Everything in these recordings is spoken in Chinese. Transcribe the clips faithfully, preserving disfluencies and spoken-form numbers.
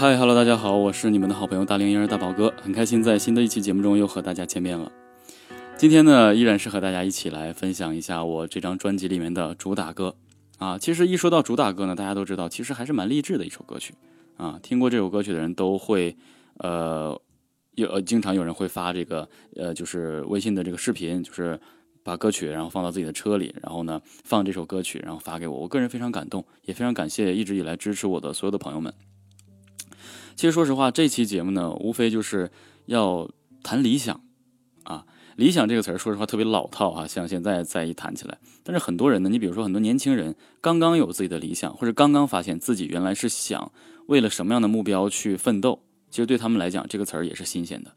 嗨 Hello 大家好，我是你们的好朋友大龄婴儿大宝哥，很开心在新的一期节目中又和大家见面了。今天呢，依然是和大家一起来分享一下我这张专辑里面的主打歌啊。其实一说到主打歌呢，大家都知道其实还是蛮励志的一首歌曲啊。听过这首歌曲的人都会呃有经常有人会发这个呃就是微信的这个视频，就是把歌曲然后放到自己的车里，然后呢放这首歌曲然后发给我。我个人非常感动，也非常感谢一直以来支持我的所有的朋友们。其实说实话，这期节目呢，无非就是要谈理想啊。理想这个词儿，说实话特别老套啊，像现在再一谈起来。但是很多人呢，你比如说很多年轻人，刚刚有自己的理想，或者刚刚发现自己原来是想为了什么样的目标去奋斗，其实对他们来讲，这个词儿也是新鲜的。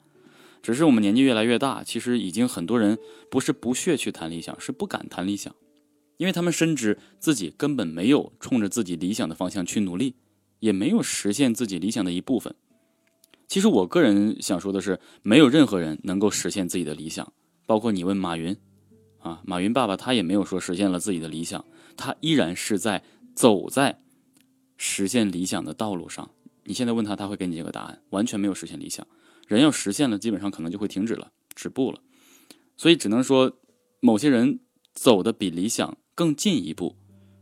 只是我们年纪越来越大，其实已经很多人不是不屑去谈理想，是不敢谈理想，因为他们深知自己根本没有冲着自己理想的方向去努力。也没有实现自己理想的一部分。其实我个人想说的是，没有任何人能够实现自己的理想，包括你问马云啊，马云爸爸他也没有说实现了自己的理想，他依然是在走在实现理想的道路上。你现在问他，他会给你这个答案，完全没有实现理想。人要实现了，基本上可能就会停止了，止步了。所以只能说，某些人走的比理想更进一步。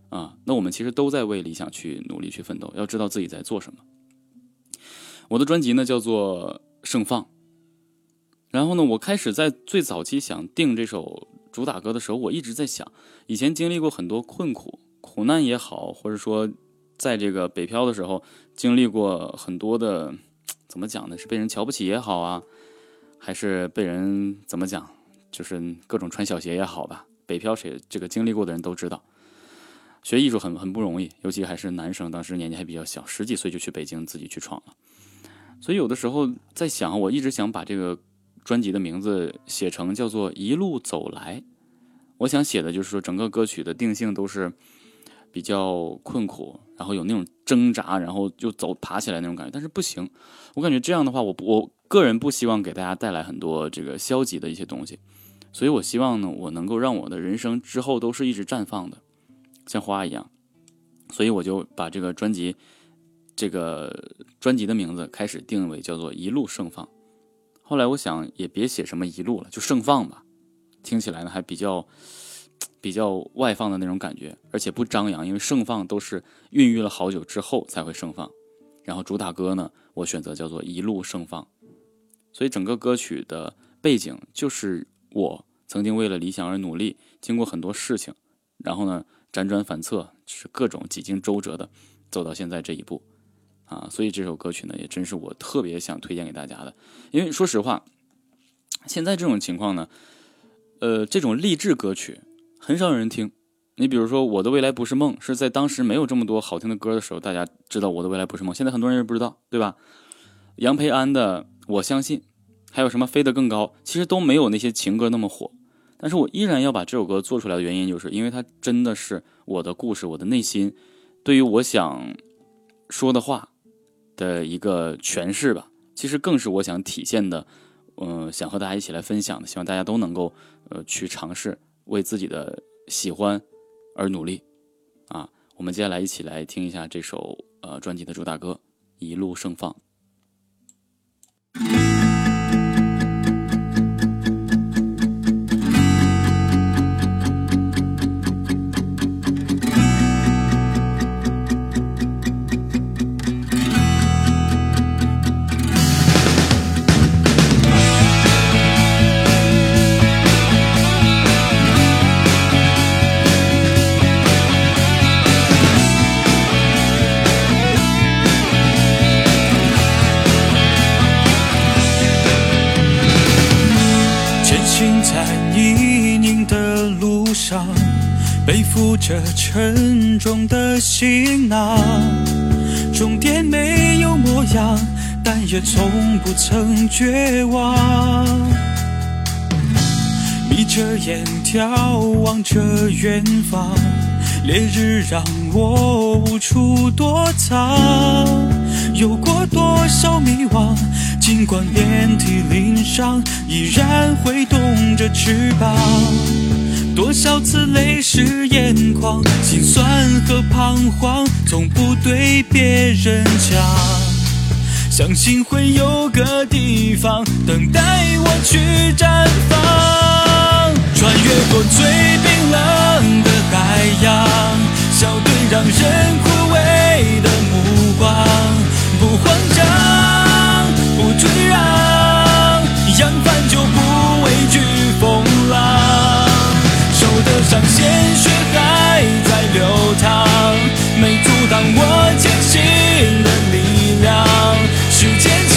啊，那我们其实都在为理想去努力去奋斗，要知道自己在做什么。我的专辑呢叫做《盛放》，然后呢，我开始在最早期想定这首主打歌的时候，我一直在想，以前经历过很多困苦、苦难也好，或者说在这个北漂的时候经历过很多的，怎么讲呢？是被人瞧不起也好啊，还是被人怎么讲？就是各种穿小鞋也好吧。北漂谁这个经历过的人都知道。学艺术很很不容易，尤其还是男生，当时年纪还比较小，十几岁就去北京自己去闯了。所以有的时候在想，我一直想把这个专辑的名字写成叫做《一路走来》。我想写的就是说，整个歌曲的定性都是比较困苦，然后有那种挣扎，然后就走爬起来那种感觉。但是不行，我感觉这样的话，我我个人不希望给大家带来很多这个消极的一些东西。所以我希望呢，我能够让我的人生之后都是一直绽放的。像花一样，所以我就把这个专辑，这个专辑的名字开始定为叫做《一路盛放》。后来我想也别写什么一路了，就盛放吧，听起来呢还比较比较外放的那种感觉，而且不张扬，因为盛放都是孕育了好久之后才会盛放。然后主打歌呢，我选择叫做《一路盛放》，所以整个歌曲的背景就是我曾经为了理想而努力，经过很多事情，然后呢。辗转反侧，就是各种几经周折的走到现在这一步啊，所以这首歌曲呢也真是我特别想推荐给大家的。因为说实话，现在这种情况呢，呃，这种励志歌曲很少有人听。你比如说《我的未来不是梦》，是在当时没有这么多好听的歌的时候，大家知道《我的未来不是梦》，现在很多人也不知道，对吧？杨培安的《我相信》，还有什么《飞得更高》，其实都没有那些情歌那么火。但是我依然要把这首歌做出来的原因，就是因为它真的是我的故事，我的内心，对于我想说的话的一个诠释吧。其实更是我想体现的，嗯、呃，想和大家一起来分享的，希望大家都能够呃去尝试为自己的喜欢而努力啊。我们接下来一起来听一下这首呃专辑的主打歌《一路盛放》。背负着沉重的行囊，终点没有模样，但也从不曾绝望。眯着眼眺望着远方，烈日让我无处躲藏。有过多少迷惘，尽管遍体鳞伤，依然挥动着翅膀。多少次泪湿眼眶，心酸和彷徨，从不对别人讲。相信会有个地方等待我去绽放，穿越过最冰冷的海洋，笑对让人枯萎的目光，不慌张不退让，扬帆就不畏惧风浪，手的上鲜血还在流淌，没阻挡我前行的力量，是坚强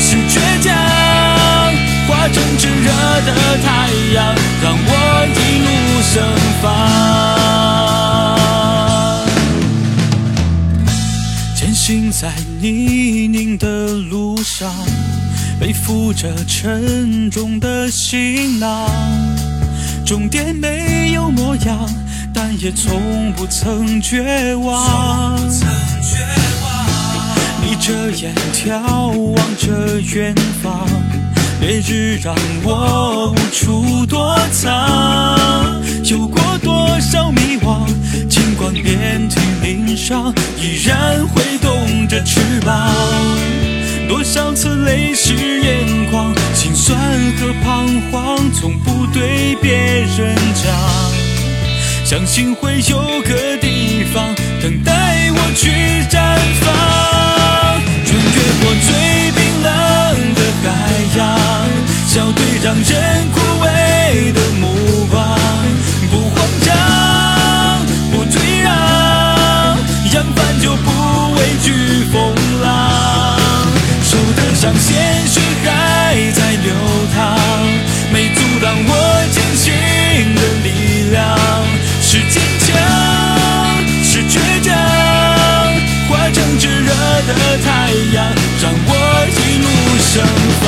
是倔强，化成炙热的太阳，让我一路盛放，前行在泥泞的路上，背负着沉重的行囊，终点没有模样，但也从不曾绝望。你着眼眺望着远方，烈日让我无处躲藏。有过多少迷惘，尽管遍体鳞伤，依然挥动着翅膀。多少次泪湿眼眶，心酸和彷徨，从不对别人讲。相信会有个地方等待我去绽放，穿越过最冰冷的海洋，笑对让人枯萎的目光，不慌张不退让，扬帆就不畏惧风浪，手的上鲜血还在流淌，没阻挡我前行的力量，是坚强是倔强，化成炙热的太阳，让我一路盛放，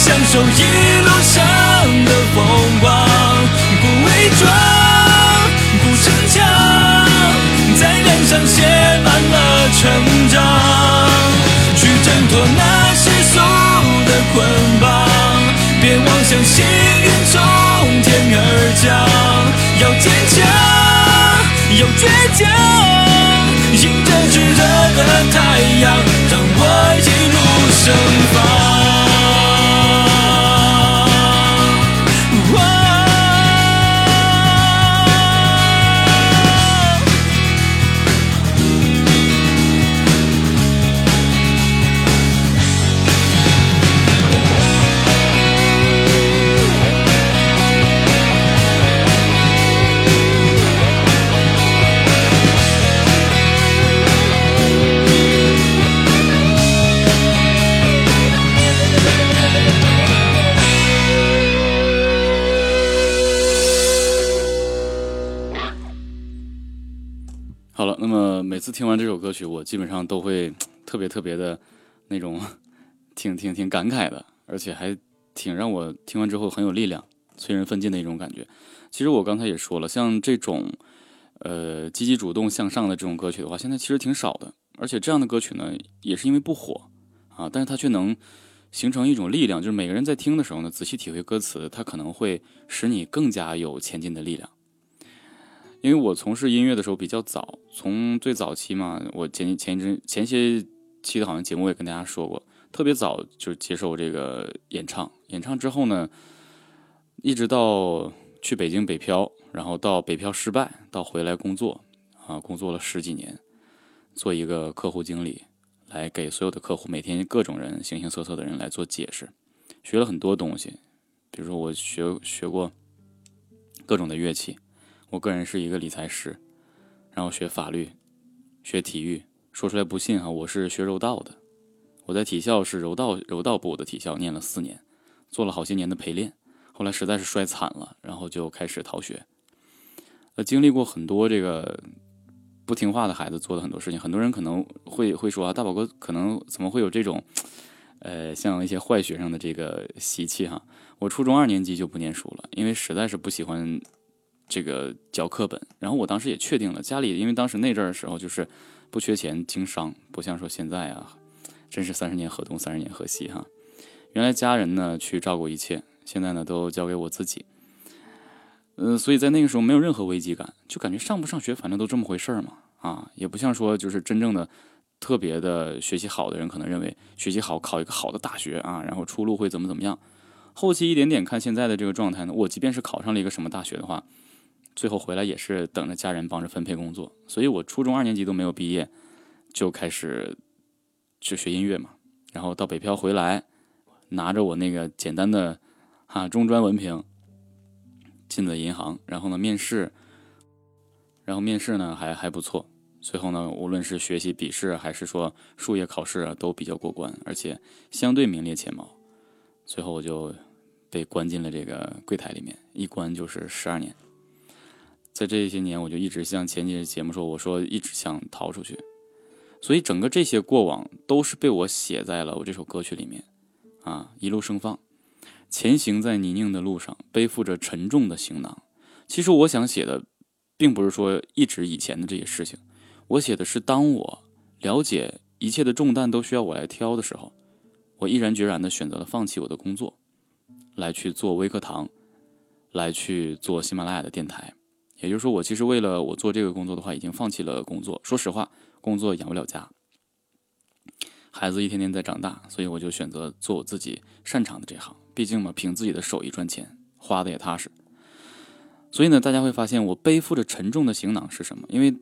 享受一路上的风光，不伪装不逞强，在脸上写满了成长，去挣脱那世俗的捆绑，别妄想幸运从天而降，要坚强要倔强，迎着炙热的太阳，让我一路盛放，听完这首歌曲，我基本上都会特别特别的那种挺挺挺感慨的，而且还挺让我听完之后很有力量，催人奋进的一种感觉。其实我刚才也说了，像这种呃积极主动向上的这种歌曲的话，现在其实挺少的，而且这样的歌曲呢也是因为不火啊，但是它却能形成一种力量，就是每个人在听的时候呢，仔细体会歌词，它可能会使你更加有前进的力量。因为我从事音乐的时候比较早，从最早期嘛，我前前前些期的好像节目也跟大家说过，特别早就接受这个演唱，演唱之后呢，一直到去北京北漂，然后到北漂失败，到回来工作啊，工作了十几年，做一个客户经理，来给所有的客户，每天各种人形形色色的人来做解释，学了很多东西，比如说我学学过各种的乐器。我个人是一个理财师，然后学法律，学体育。说出来不信哈，我是学柔道的。我在体校是柔道柔道部的体校，念了四年，做了好些年的陪练。后来实在是摔惨了，然后就开始逃学。那经历过很多这个不听话的孩子做的很多事情，很多人可能会会说啊，大宝哥可能怎么会有这种，呃，像一些坏学生的这个习气哈？我初中二年级就不念书了，因为实在是不喜欢这个嚼课本。然后我当时也确定了，家里因为当时那阵儿的时候就是不缺钱经商，不像说现在啊，真是三十年河东三十年河西哈。原来家人呢去照顾一切，现在呢都交给我自己。呃，所以在那个时候没有任何危机感，就感觉上不上学反正都这么回事儿嘛，啊，也不像说就是真正的特别的学习好的人可能认为学习好考一个好的大学啊，然后出路会怎么怎么样。后期一点点看现在的这个状态呢，我即便是考上了一个什么大学的话，最后回来也是等着家人帮着分配工作。所以我初中二年级都没有毕业，就开始去学音乐嘛，然后到北漂回来，拿着我那个简单的哈、啊、中专文凭。进了银行，然后呢面试，然后面试呢还还不错，最后呢无论是学习笔试还是说术业考试、啊、都比较过关，而且相对名列前茅。最后我就被关进了这个柜台里面，一关就是十二年。在这些年，我就一直像前几期节目说，我说一直想逃出去，所以整个这些过往都是被我写在了我这首歌曲里面啊，一路盛放。前行在泥泞的路上，背负着沉重的行囊。其实我想写的并不是说一直以前的这些事情，我写的是当我了解一切的重担都需要我来挑的时候，我毅然决然地选择了放弃我的工作，来去做微课堂，来去做喜马拉雅的电台。也就是说，我其实为了我做这个工作的话，已经放弃了工作。说实话，工作养不了家，孩子一天天在长大，所以我就选择做我自己擅长的这行。毕竟嘛，凭自己的手艺赚钱，花的也踏实。所以呢，大家会发现我背负着沉重的行囊是什么？因为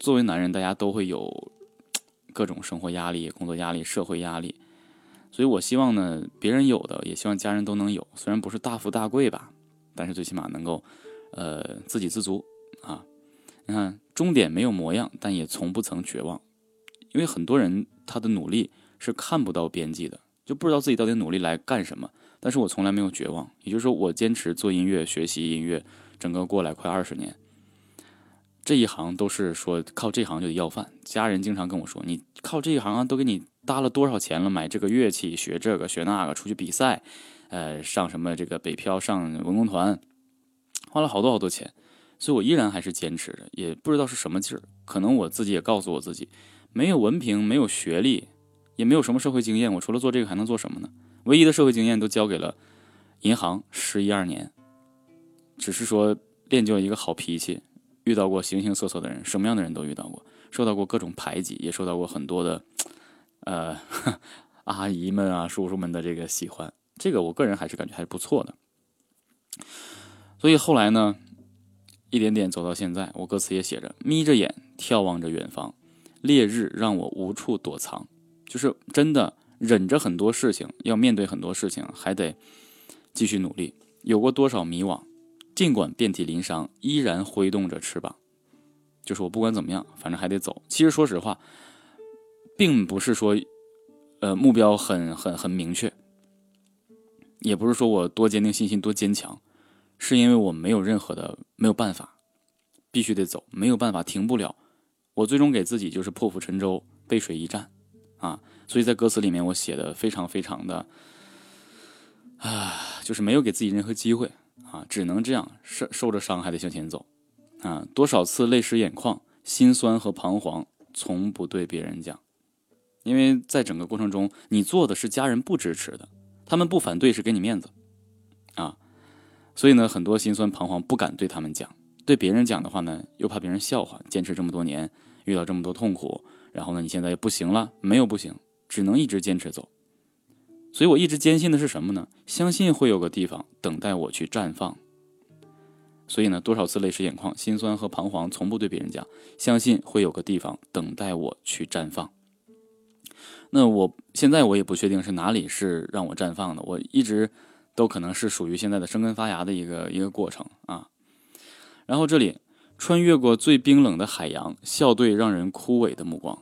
作为男人，大家都会有各种生活压力、工作压力、社会压力。所以我希望呢，别人有的，也希望家人都能有。虽然不是大富大贵吧，但是最起码能够呃自给自足啊。你看，终点没有模样，但也从不曾绝望。因为很多人他的努力是看不到边际的，就不知道自己到底努力来干什么。但是我从来没有绝望，也就是说，我坚持做音乐、学习音乐，整个过来快二十年，这一行都是说靠这行就得要饭。家人经常跟我说：“你靠这一行啊，都给你搭了多少钱了？买这个乐器，学这个，学那个，出去比赛，呃，上什么这个北漂，上文工团，花了好多好多钱。”所以我依然还是坚持着，也不知道是什么劲儿。可能我自己也告诉我自己，没有文凭，没有学历，也没有什么社会经验，我除了做这个还能做什么呢？唯一的社会经验都交给了银行十一二年，只是说练就一个好脾气，遇到过形形色色的人，什么样的人都遇到过，受到过各种排挤，也受到过很多的呃阿姨们啊、叔叔们的这个喜欢，这个我个人还是感觉还是不错的。所以后来呢，一点点走到现在，我歌词也写着：眯着眼眺望着远方，烈日让我无处躲藏，就是真的。忍着很多事情，要面对很多事情，还得继续努力。有过多少迷惘，尽管遍体鳞伤，依然挥动着翅膀。就是我不管怎么样，反正还得走。其实说实话，并不是说，呃，目标很很很明确，也不是说我多坚定信心多坚强，是因为我没有任何的没有办法，必须得走，没有办法停不了。我最终给自己就是破釜沉舟，背水一战。啊，所以在歌词里面我写的非常非常的啊，就是没有给自己任何机会啊，只能这样受受着伤还得向前走啊。多少次泪湿眼眶，心酸和彷徨从不对别人讲，因为在整个过程中你做的是家人不支持的，他们不反对是给你面子啊，所以呢很多心酸彷徨不敢对他们讲，对别人讲的话呢又怕别人笑话，坚持这么多年遇到这么多痛苦，然后呢，你现在也不行了，没有不行，只能一直坚持走。所以我一直坚信的是什么呢？相信会有个地方等待我去绽放。所以呢，多少次泪湿眼眶，心酸和彷徨从不对别人讲，相信会有个地方等待我去绽放。那我现在我也不确定是哪里是让我绽放的，我一直都可能是属于现在的生根发芽的一个一个过程啊。然后这里穿越过最冰冷的海洋，笑对让人枯萎的目光。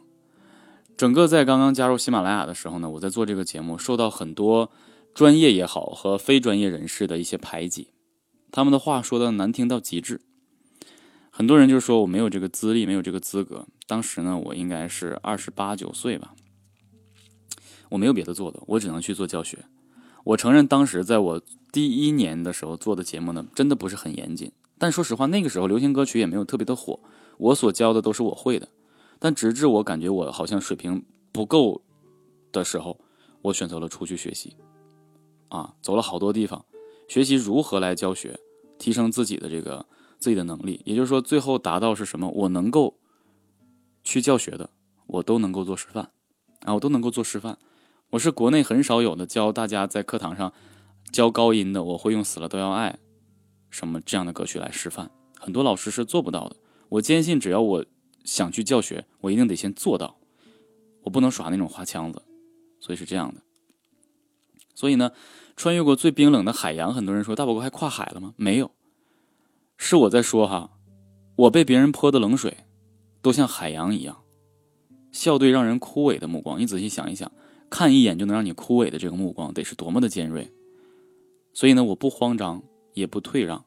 整个在刚刚加入喜马拉雅的时候呢，我在做这个节目受到很多专业也好和非专业人士的一些排挤，他们的话说的难听到极致，很多人就说我没有这个资历，没有这个资格。当时呢，我应该是二十八九岁吧，我没有别的做的，我只能去做教学。我承认当时在我第一年的时候做的节目呢，真的不是很严谨。但说实话，那个时候流行歌曲也没有特别的火，我所教的都是我会的。但直至我感觉我好像水平不够的时候，我选择了出去学习，啊，走了好多地方，学习如何来教学，提升自己的这个自己的能力。也就是说，最后达到是什么？我能够去教学的，我都能够做示范，啊，我都能够做示范。我是国内很少有的教大家在课堂上教高音的，我会用《死了都要爱》什么这样的歌曲来示范，很多老师是做不到的。我坚信，只要我想去教学，我一定得先做到，我不能耍那种花腔子，所以是这样的。所以呢，穿越过最冰冷的海洋，很多人说大宝哥还跨海了吗？没有，是我在说哈，我被别人泼的冷水，都像海洋一样，笑对让人枯萎的目光。你仔细想一想，看一眼就能让你枯萎的这个目光，得是多么的尖锐。所以呢，我不慌张，也不退让。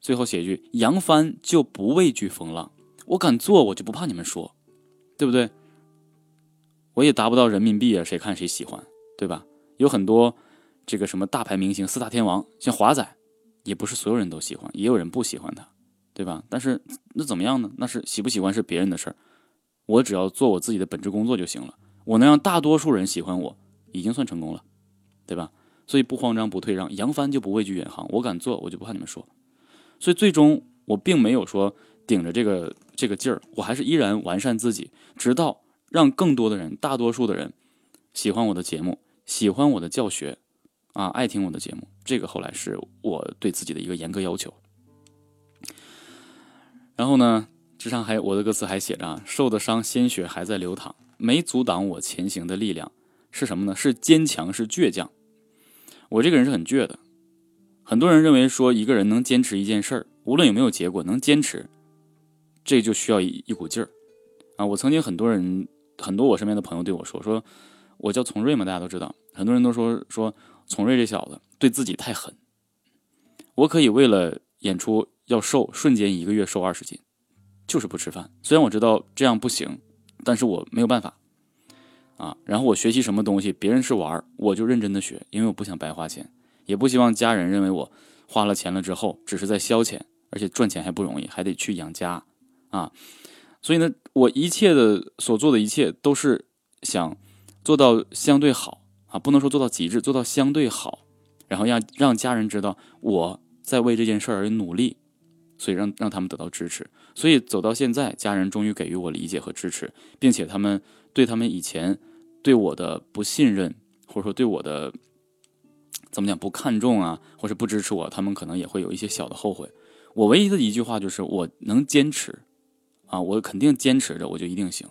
最后写一句：扬帆就不畏惧风浪。我敢做，我就不怕你们说，对不对？我也达不到人民币啊，谁看谁喜欢，对吧？有很多这个什么大牌明星、四大天王，像华仔，也不是所有人都喜欢，也有人不喜欢他，对吧？但是那怎么样呢？那是喜不喜欢是别人的事儿，我只要做我自己的本职工作就行了。我能让大多数人喜欢我，已经算成功了，对吧？所以不慌张，不退让，扬帆就不畏惧远航。我敢做，我就不怕你们说。所以最终我并没有说顶着这个这个劲儿，我还是依然完善自己，直到让更多的人，大多数的人喜欢我的节目，喜欢我的教学，啊，爱听我的节目。这个后来是我对自己的一个严格要求。然后呢，这上还我的歌词还写着啊，受的伤，鲜血还在流淌，没阻挡我前行的力量是什么呢？是坚强，是倔强。我这个人是很倔的。很多人认为说一个人能坚持一件事儿，无论有没有结果，能坚持，这就需要 一, 一股劲儿啊！我曾经很多人，很多我身边的朋友对我说，说我叫从瑞嘛，大家都知道，很多人都说说从瑞这小子对自己太狠。我可以为了演出要瘦，瞬间一个月瘦二十斤，就是不吃饭。虽然我知道这样不行，但是我没有办法啊。然后我学习什么东西，别人是玩，我就认真的学，因为我不想白花钱。也不希望家人认为我花了钱了之后只是在消遣，而且赚钱还不容易，还得去养家啊。所以呢，我一切的所做的一切都是想做到相对好啊，不能说做到极致，做到相对好，然后让让家人知道我在为这件事而努力，所以让让他们得到支持。所以走到现在，家人终于给予我理解和支持，并且他们对他们以前对我的不信任，或者说对我的怎么讲不看重啊，或是不支持我，他们可能也会有一些小的后悔。我唯一的一句话就是我能坚持啊，我肯定坚持着，我就一定行。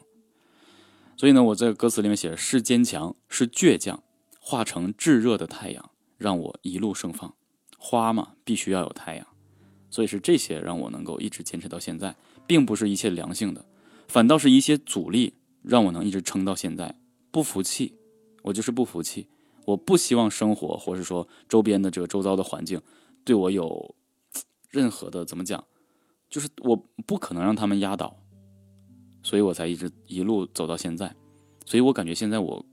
所以呢，我在歌词里面写的是坚强，是倔强，化成炙热的太阳，让我一路盛放。花嘛，必须要有太阳，所以是这些让我能够一直坚持到现在，并不是一切良性的，反倒是一些阻力让我能一直撑到现在。不服气，我就是不服气。我不希望生活，或是说周边的这个周遭的环境，对我有任何的怎么讲，就是我不可能让他们压倒，所以我才一直一路走到现在。所以我感觉现在我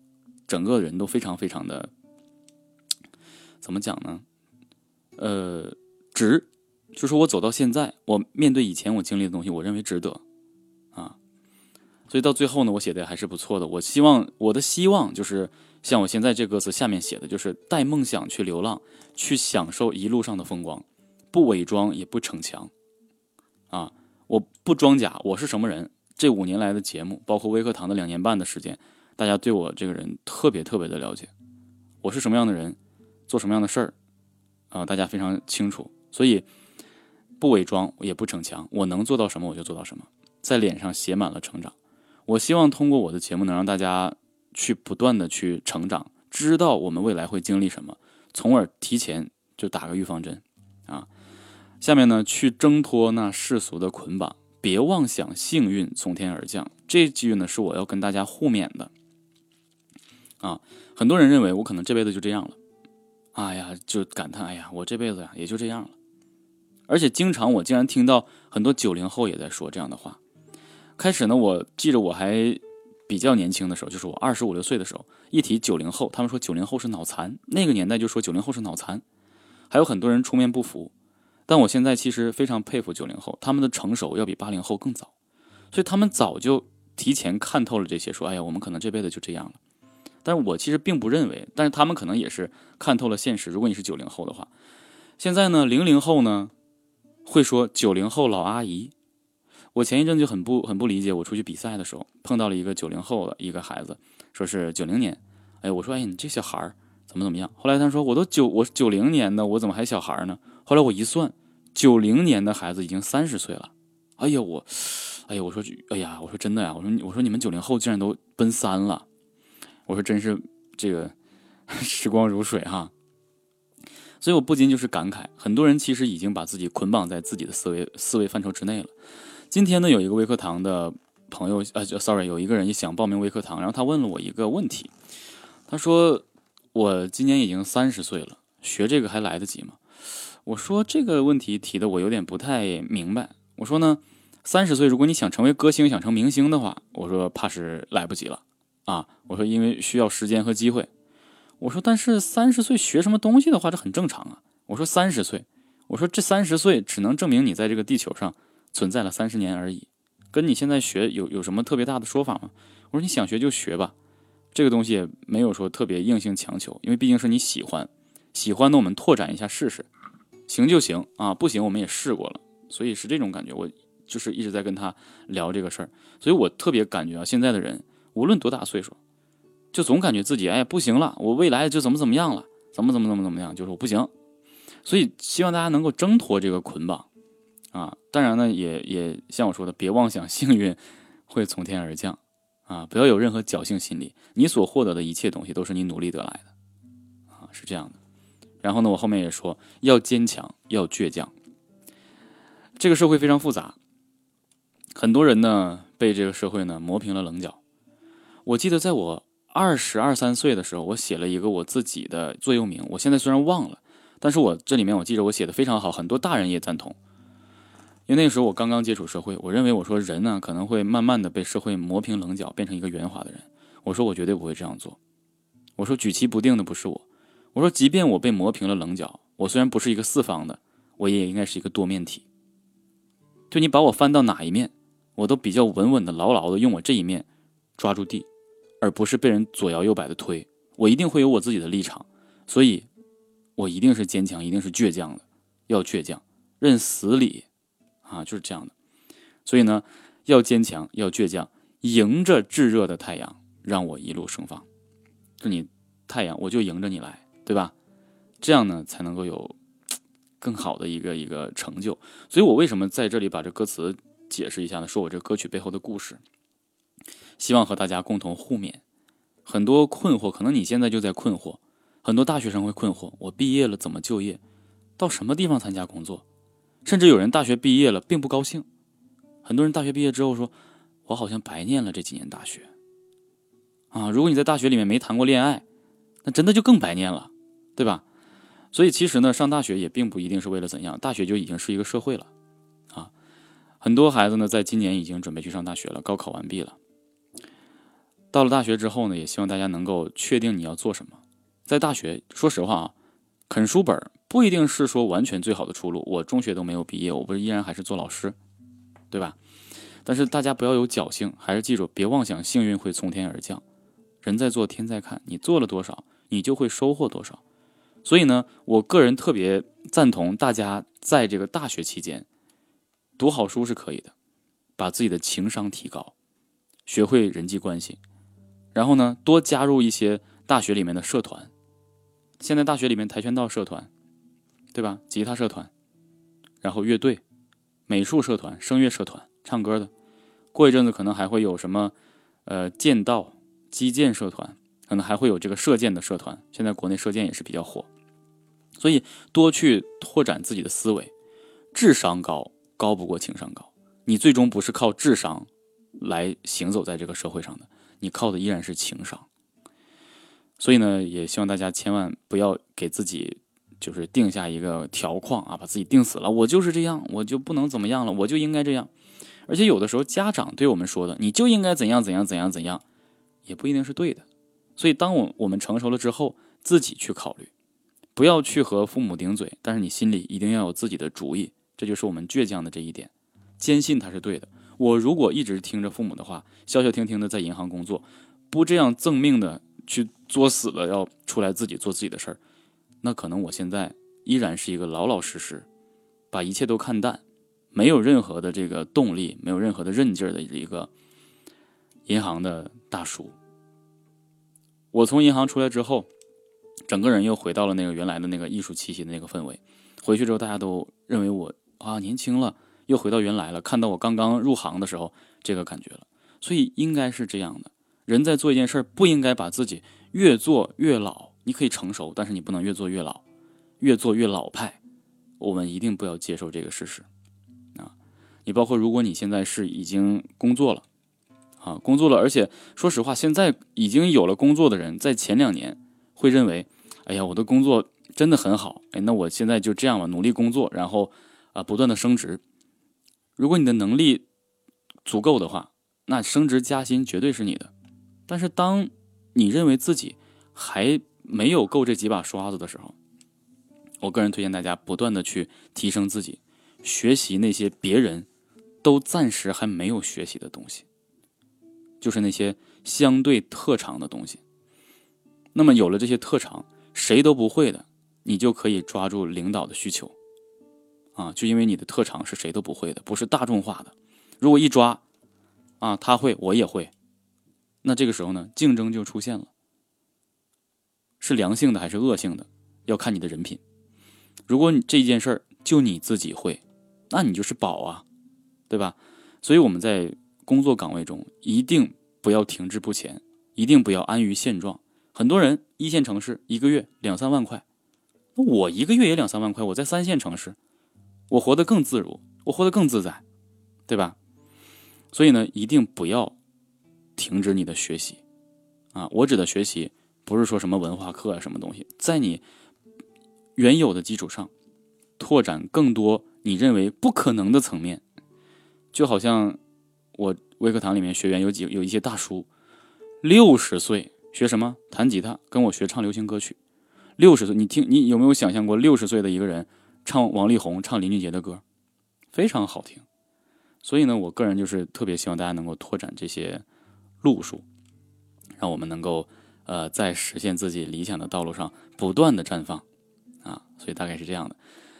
整个人都非常非常的怎么讲呢？呃，值，就是我走到现在，我面对以前我经历的东西，我认为值得啊。所以到最后呢，我写的还是不错的。我希望我的希望就是。像我现在这歌词下面写的就是带梦想去流浪，去享受一路上的风光，不伪装也不逞强，啊，我不装假，我是什么人？这五年来的节目，包括微课堂的两年半的时间，大家对我这个人特别特别的了解，我是什么样的人，做什么样的事儿，啊、呃，大家非常清楚。所以不伪装也不逞强，我能做到什么我就做到什么，在脸上写满了成长。我希望通过我的节目能让大家。去不断的去成长，知道我们未来会经历什么，从而提前就打个预防针啊。下面呢，去挣脱那世俗的捆绑，别妄想幸运从天而降。这句呢是我要跟大家互勉的啊。很多人认为我可能这辈子就这样了，哎呀，就感叹哎呀，我这辈子呀也就这样了。而且经常我竟然听到很多九零后也在说这样的话。开始呢，我记着我还比较年轻的时候，就是我二十五六岁的时候，一提九零后，他们说九零后是脑残，那个年代就说九零后是脑残，还有很多人出面不服。但我现在其实非常佩服九零后，他们的成熟要比八零后更早，所以他们早就提前看透了这些，说哎呀，我们可能这辈子就这样了。但是我其实并不认为，但是他们可能也是看透了现实。如果你是九零后的话，现在呢，零零后呢会说九零后老阿姨。我前一阵就很不很不理解，我出去比赛的时候碰到了一个九零后的一个孩子，说是九零年，哎，我说哎你这小孩怎么怎么样？后来他说我都九我九零年的，我怎么还小孩呢？后来我一算，九零年的孩子已经三十岁了。哎呀我，哎呀我说，哎呀我说真的呀、啊，我说我说你们九零后竟然都奔三了。我说真是这个时光如水哈，所以我不禁就是感慨，很多人其实已经把自己捆绑在自己的思维思维范畴之内了。今天呢，有一个微课堂的朋友，呃 ，sorry， 有一个人也想报名微课堂，然后他问了我一个问题，他说我今年已经三十岁了，学这个还来得及吗？我说这个问题提的我有点不太明白。我说呢，三十岁如果你想成为歌星、想成明星的话，我说怕是来不及了。啊，我说因为需要时间和机会。我说但是三十岁学什么东西的话，这很正常啊。我说三十岁，我说这三十岁只能证明你在这个地球上存在了三十年而已，跟你现在学有有什么特别大的说法吗？我说你想学就学吧，这个东西也没有说特别硬性强求，因为毕竟是你喜欢，喜欢的我们拓展一下试试，行就行啊，不行我们也试过了，所以是这种感觉。我就是一直在跟他聊这个事儿，所以我特别感觉啊，现在的人。无论多大岁数，就总感觉自己哎不行了，我未来就怎么怎么样了，怎么怎么怎么怎么样，就是我不行。所以希望大家能够挣脱这个捆绑啊！当然呢，也也像我说的，别妄想幸运会从天而降啊！不要有任何侥幸心理，你所获得的一切东西都是你努力得来的啊，是这样的。然后呢，我后面也说要坚强，要倔强。这个社会非常复杂，很多人呢被这个社会呢磨平了棱角。我记得在我二十二三岁的时候，我写了一个我自己的座右铭，我现在虽然忘了，但是我这里面我记着我写的非常好，很多大人也赞同。因为那个时候我刚刚接触社会，我认为我说人呢、啊、可能会慢慢的被社会磨平棱角，变成一个圆滑的人。我说我绝对不会这样做，我说举棋不定的不是我，我说即便我被磨平了棱角，我虽然不是一个四方的，我也应该是一个多面体。就你把我翻到哪一面，我都比较稳稳的牢牢的用我这一面抓住地，而不是被人左摇右摆的推。我一定会有我自己的立场，所以我一定是坚强，一定是倔强的，要倔强，认死理啊，就是这样的。所以呢，要坚强，要倔强，迎着炙热的太阳，让我一路盛放。就你太阳，我就迎着你来，对吧？这样呢，才能够有更好的一个一个成就。所以我为什么在这里把这歌词解释一下呢？说我这歌曲背后的故事。希望和大家共同互勉。很多困惑，可能你现在就在困惑，很多大学生会困惑，我毕业了怎么就业，到什么地方参加工作，甚至有人大学毕业了并不高兴。很多人大学毕业之后说，我好像白念了这几年大学啊！如果你在大学里面没谈过恋爱，那真的就更白念了，对吧？所以其实呢，上大学也并不一定是为了怎样，大学就已经是一个社会了啊！很多孩子呢，在今年已经准备去上大学了，高考完毕了。到了大学之后呢，也希望大家能够确定你要做什么。在大学，说实话啊，啃书本不一定是说完全最好的出路。我中学都没有毕业，我不是依然还是做老师，对吧？但是大家不要有侥幸，还是记住，别妄想幸运会从天而降。人在做，天在看，你做了多少，你就会收获多少。所以呢，我个人特别赞同大家在这个大学期间，读好书是可以的，把自己的情商提高，学会人际关系。然后呢，多加入一些大学里面的社团。现在大学里面跆拳道社团，对吧？吉他社团，然后乐队、美术社团、声乐社团，唱歌的。过一阵子可能还会有什么，呃，剑道、击剑社团，可能还会有这个射箭的社团。现在国内射箭也是比较火，所以多去拓展自己的思维。智商高，高不过情商高。你最终不是靠智商来行走在这个社会上的。你靠的依然是情商，所以呢，也希望大家千万不要给自己就是定下一个条框啊，把自己定死了，我就是这样，我就不能怎么样了，我就应该这样。而且有的时候家长对我们说的，你就应该怎样怎样怎样怎样，也不一定是对的。所以当我我们成熟了之后，自己去考虑，不要去和父母顶嘴，但是你心里一定要有自己的主意。这就是我们倔强的这一点，坚信它是对的。我如果一直听着父母的话，消消停停的在银行工作，不这样赠命的去作死了，要出来自己做自己的事儿，那可能我现在依然是一个老老实实，把一切都看淡，没有任何的这个动力，没有任何的韧劲儿的一个银行的大叔。我从银行出来之后，整个人又回到了那个原来的那个艺术气息的那个氛围。回去之后，大家都认为我啊年轻了，又回到原来了，看到我刚刚入行的时候这个感觉了。所以应该是这样的，人在做一件事儿，不应该把自己越做越老。你可以成熟，但是你不能越做越老，越做越老派。我们一定不要接受这个事实啊！你包括如果你现在是已经工作了啊，工作了，而且说实话，现在已经有了工作的人，在前两年会认为，哎呀，我的工作真的很好，哎，那我现在就这样吧，努力工作，然后啊、呃，不断的升职。如果你的能力足够的话，那升职加薪绝对是你的。但是当你认为自己还没有够这几把刷子的时候，我个人推荐大家不断的去提升自己，学习那些别人都暂时还没有学习的东西，就是那些相对特长的东西。那么有了这些特长，谁都不会的，你就可以抓住领导的需求啊，就因为你的特长是谁都不会的，不是大众化的。如果一抓啊，他会我也会，那这个时候呢，竞争就出现了。是良性的还是恶性的，要看你的人品。如果你这件事儿就你自己会，那你就是宝啊，对吧？所以我们在工作岗位中一定不要停滞不前，一定不要安于现状。很多人一线城市一个月两三万块，我一个月也两三万块，我在三线城市，我活得更自如，我活得更自在，对吧？所以呢，一定不要停止你的学习啊！我指的学习，不是说什么文化课啊，什么东西，在你原有的基础上拓展更多你认为不可能的层面。就好像我微课堂里面学员有几有一些大叔，六十岁学什么弹吉他，跟我学唱流行歌曲。六十岁，你听，你有没有想象过六十岁的一个人唱王力宏、唱林俊杰的歌，非常好听。所以呢，我个人就是特别希望大家能够拓展这些路数，让我们能够。呃，在实现自己理想的道路上不断的绽放啊，所以大概是这样的。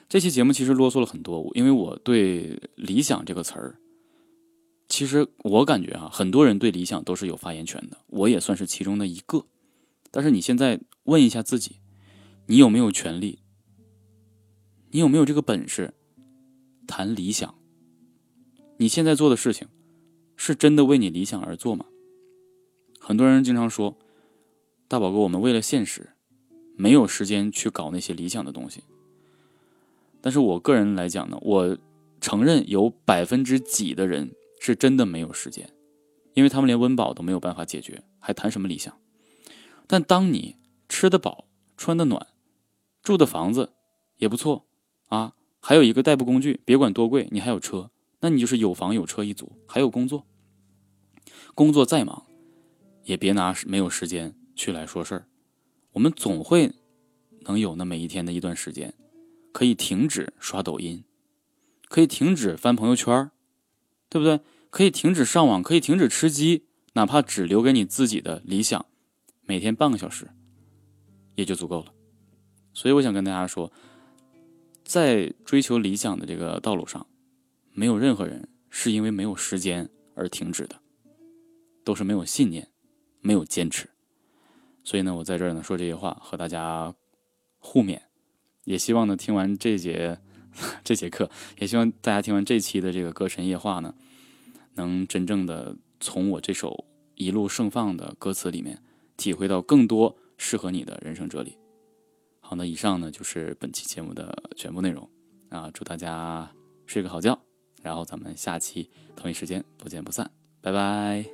这期节目其实啰嗦了很多，因为我对理想这个词儿，其实我感觉啊，很多人对理想都是有发言权的，我也算是其中的一个。但是你现在问一下自己，你有没有权利？你有没有这个本事谈理想？你现在做的事情是真的为你理想而做吗？很多人经常说，大宝哥，我们为了现实，没有时间去搞那些理想的东西。但是我个人来讲呢，我承认有百分之几的人是真的没有时间，因为他们连温饱都没有办法解决，还谈什么理想？但当你吃得饱、穿得暖、住的房子也不错啊，还有一个代步工具，别管多贵，你还有车，那你就是有房有车一族，还有工作。工作再忙，也别拿没有时间去来说事儿，我们总会能有那么一天的一段时间，可以停止刷抖音，可以停止翻朋友圈，对不对？可以停止上网，可以停止吃鸡，哪怕只留给你自己的理想，每天半个小时也就足够了。所以我想跟大家说，在追求理想的这个道路上，没有任何人是因为没有时间而停止的，都是没有信念，没有坚持。所以呢，我在这儿呢说这些话和大家互勉，也希望呢听完这节这节课，也希望大家听完这期的这个歌神夜话呢，能真正的从我这首一路盛放的歌词里面体会到更多适合你的人生哲理。好，那以上呢就是本期节目的全部内容啊，祝大家睡个好觉，然后咱们下期同一时间不见不散，拜拜。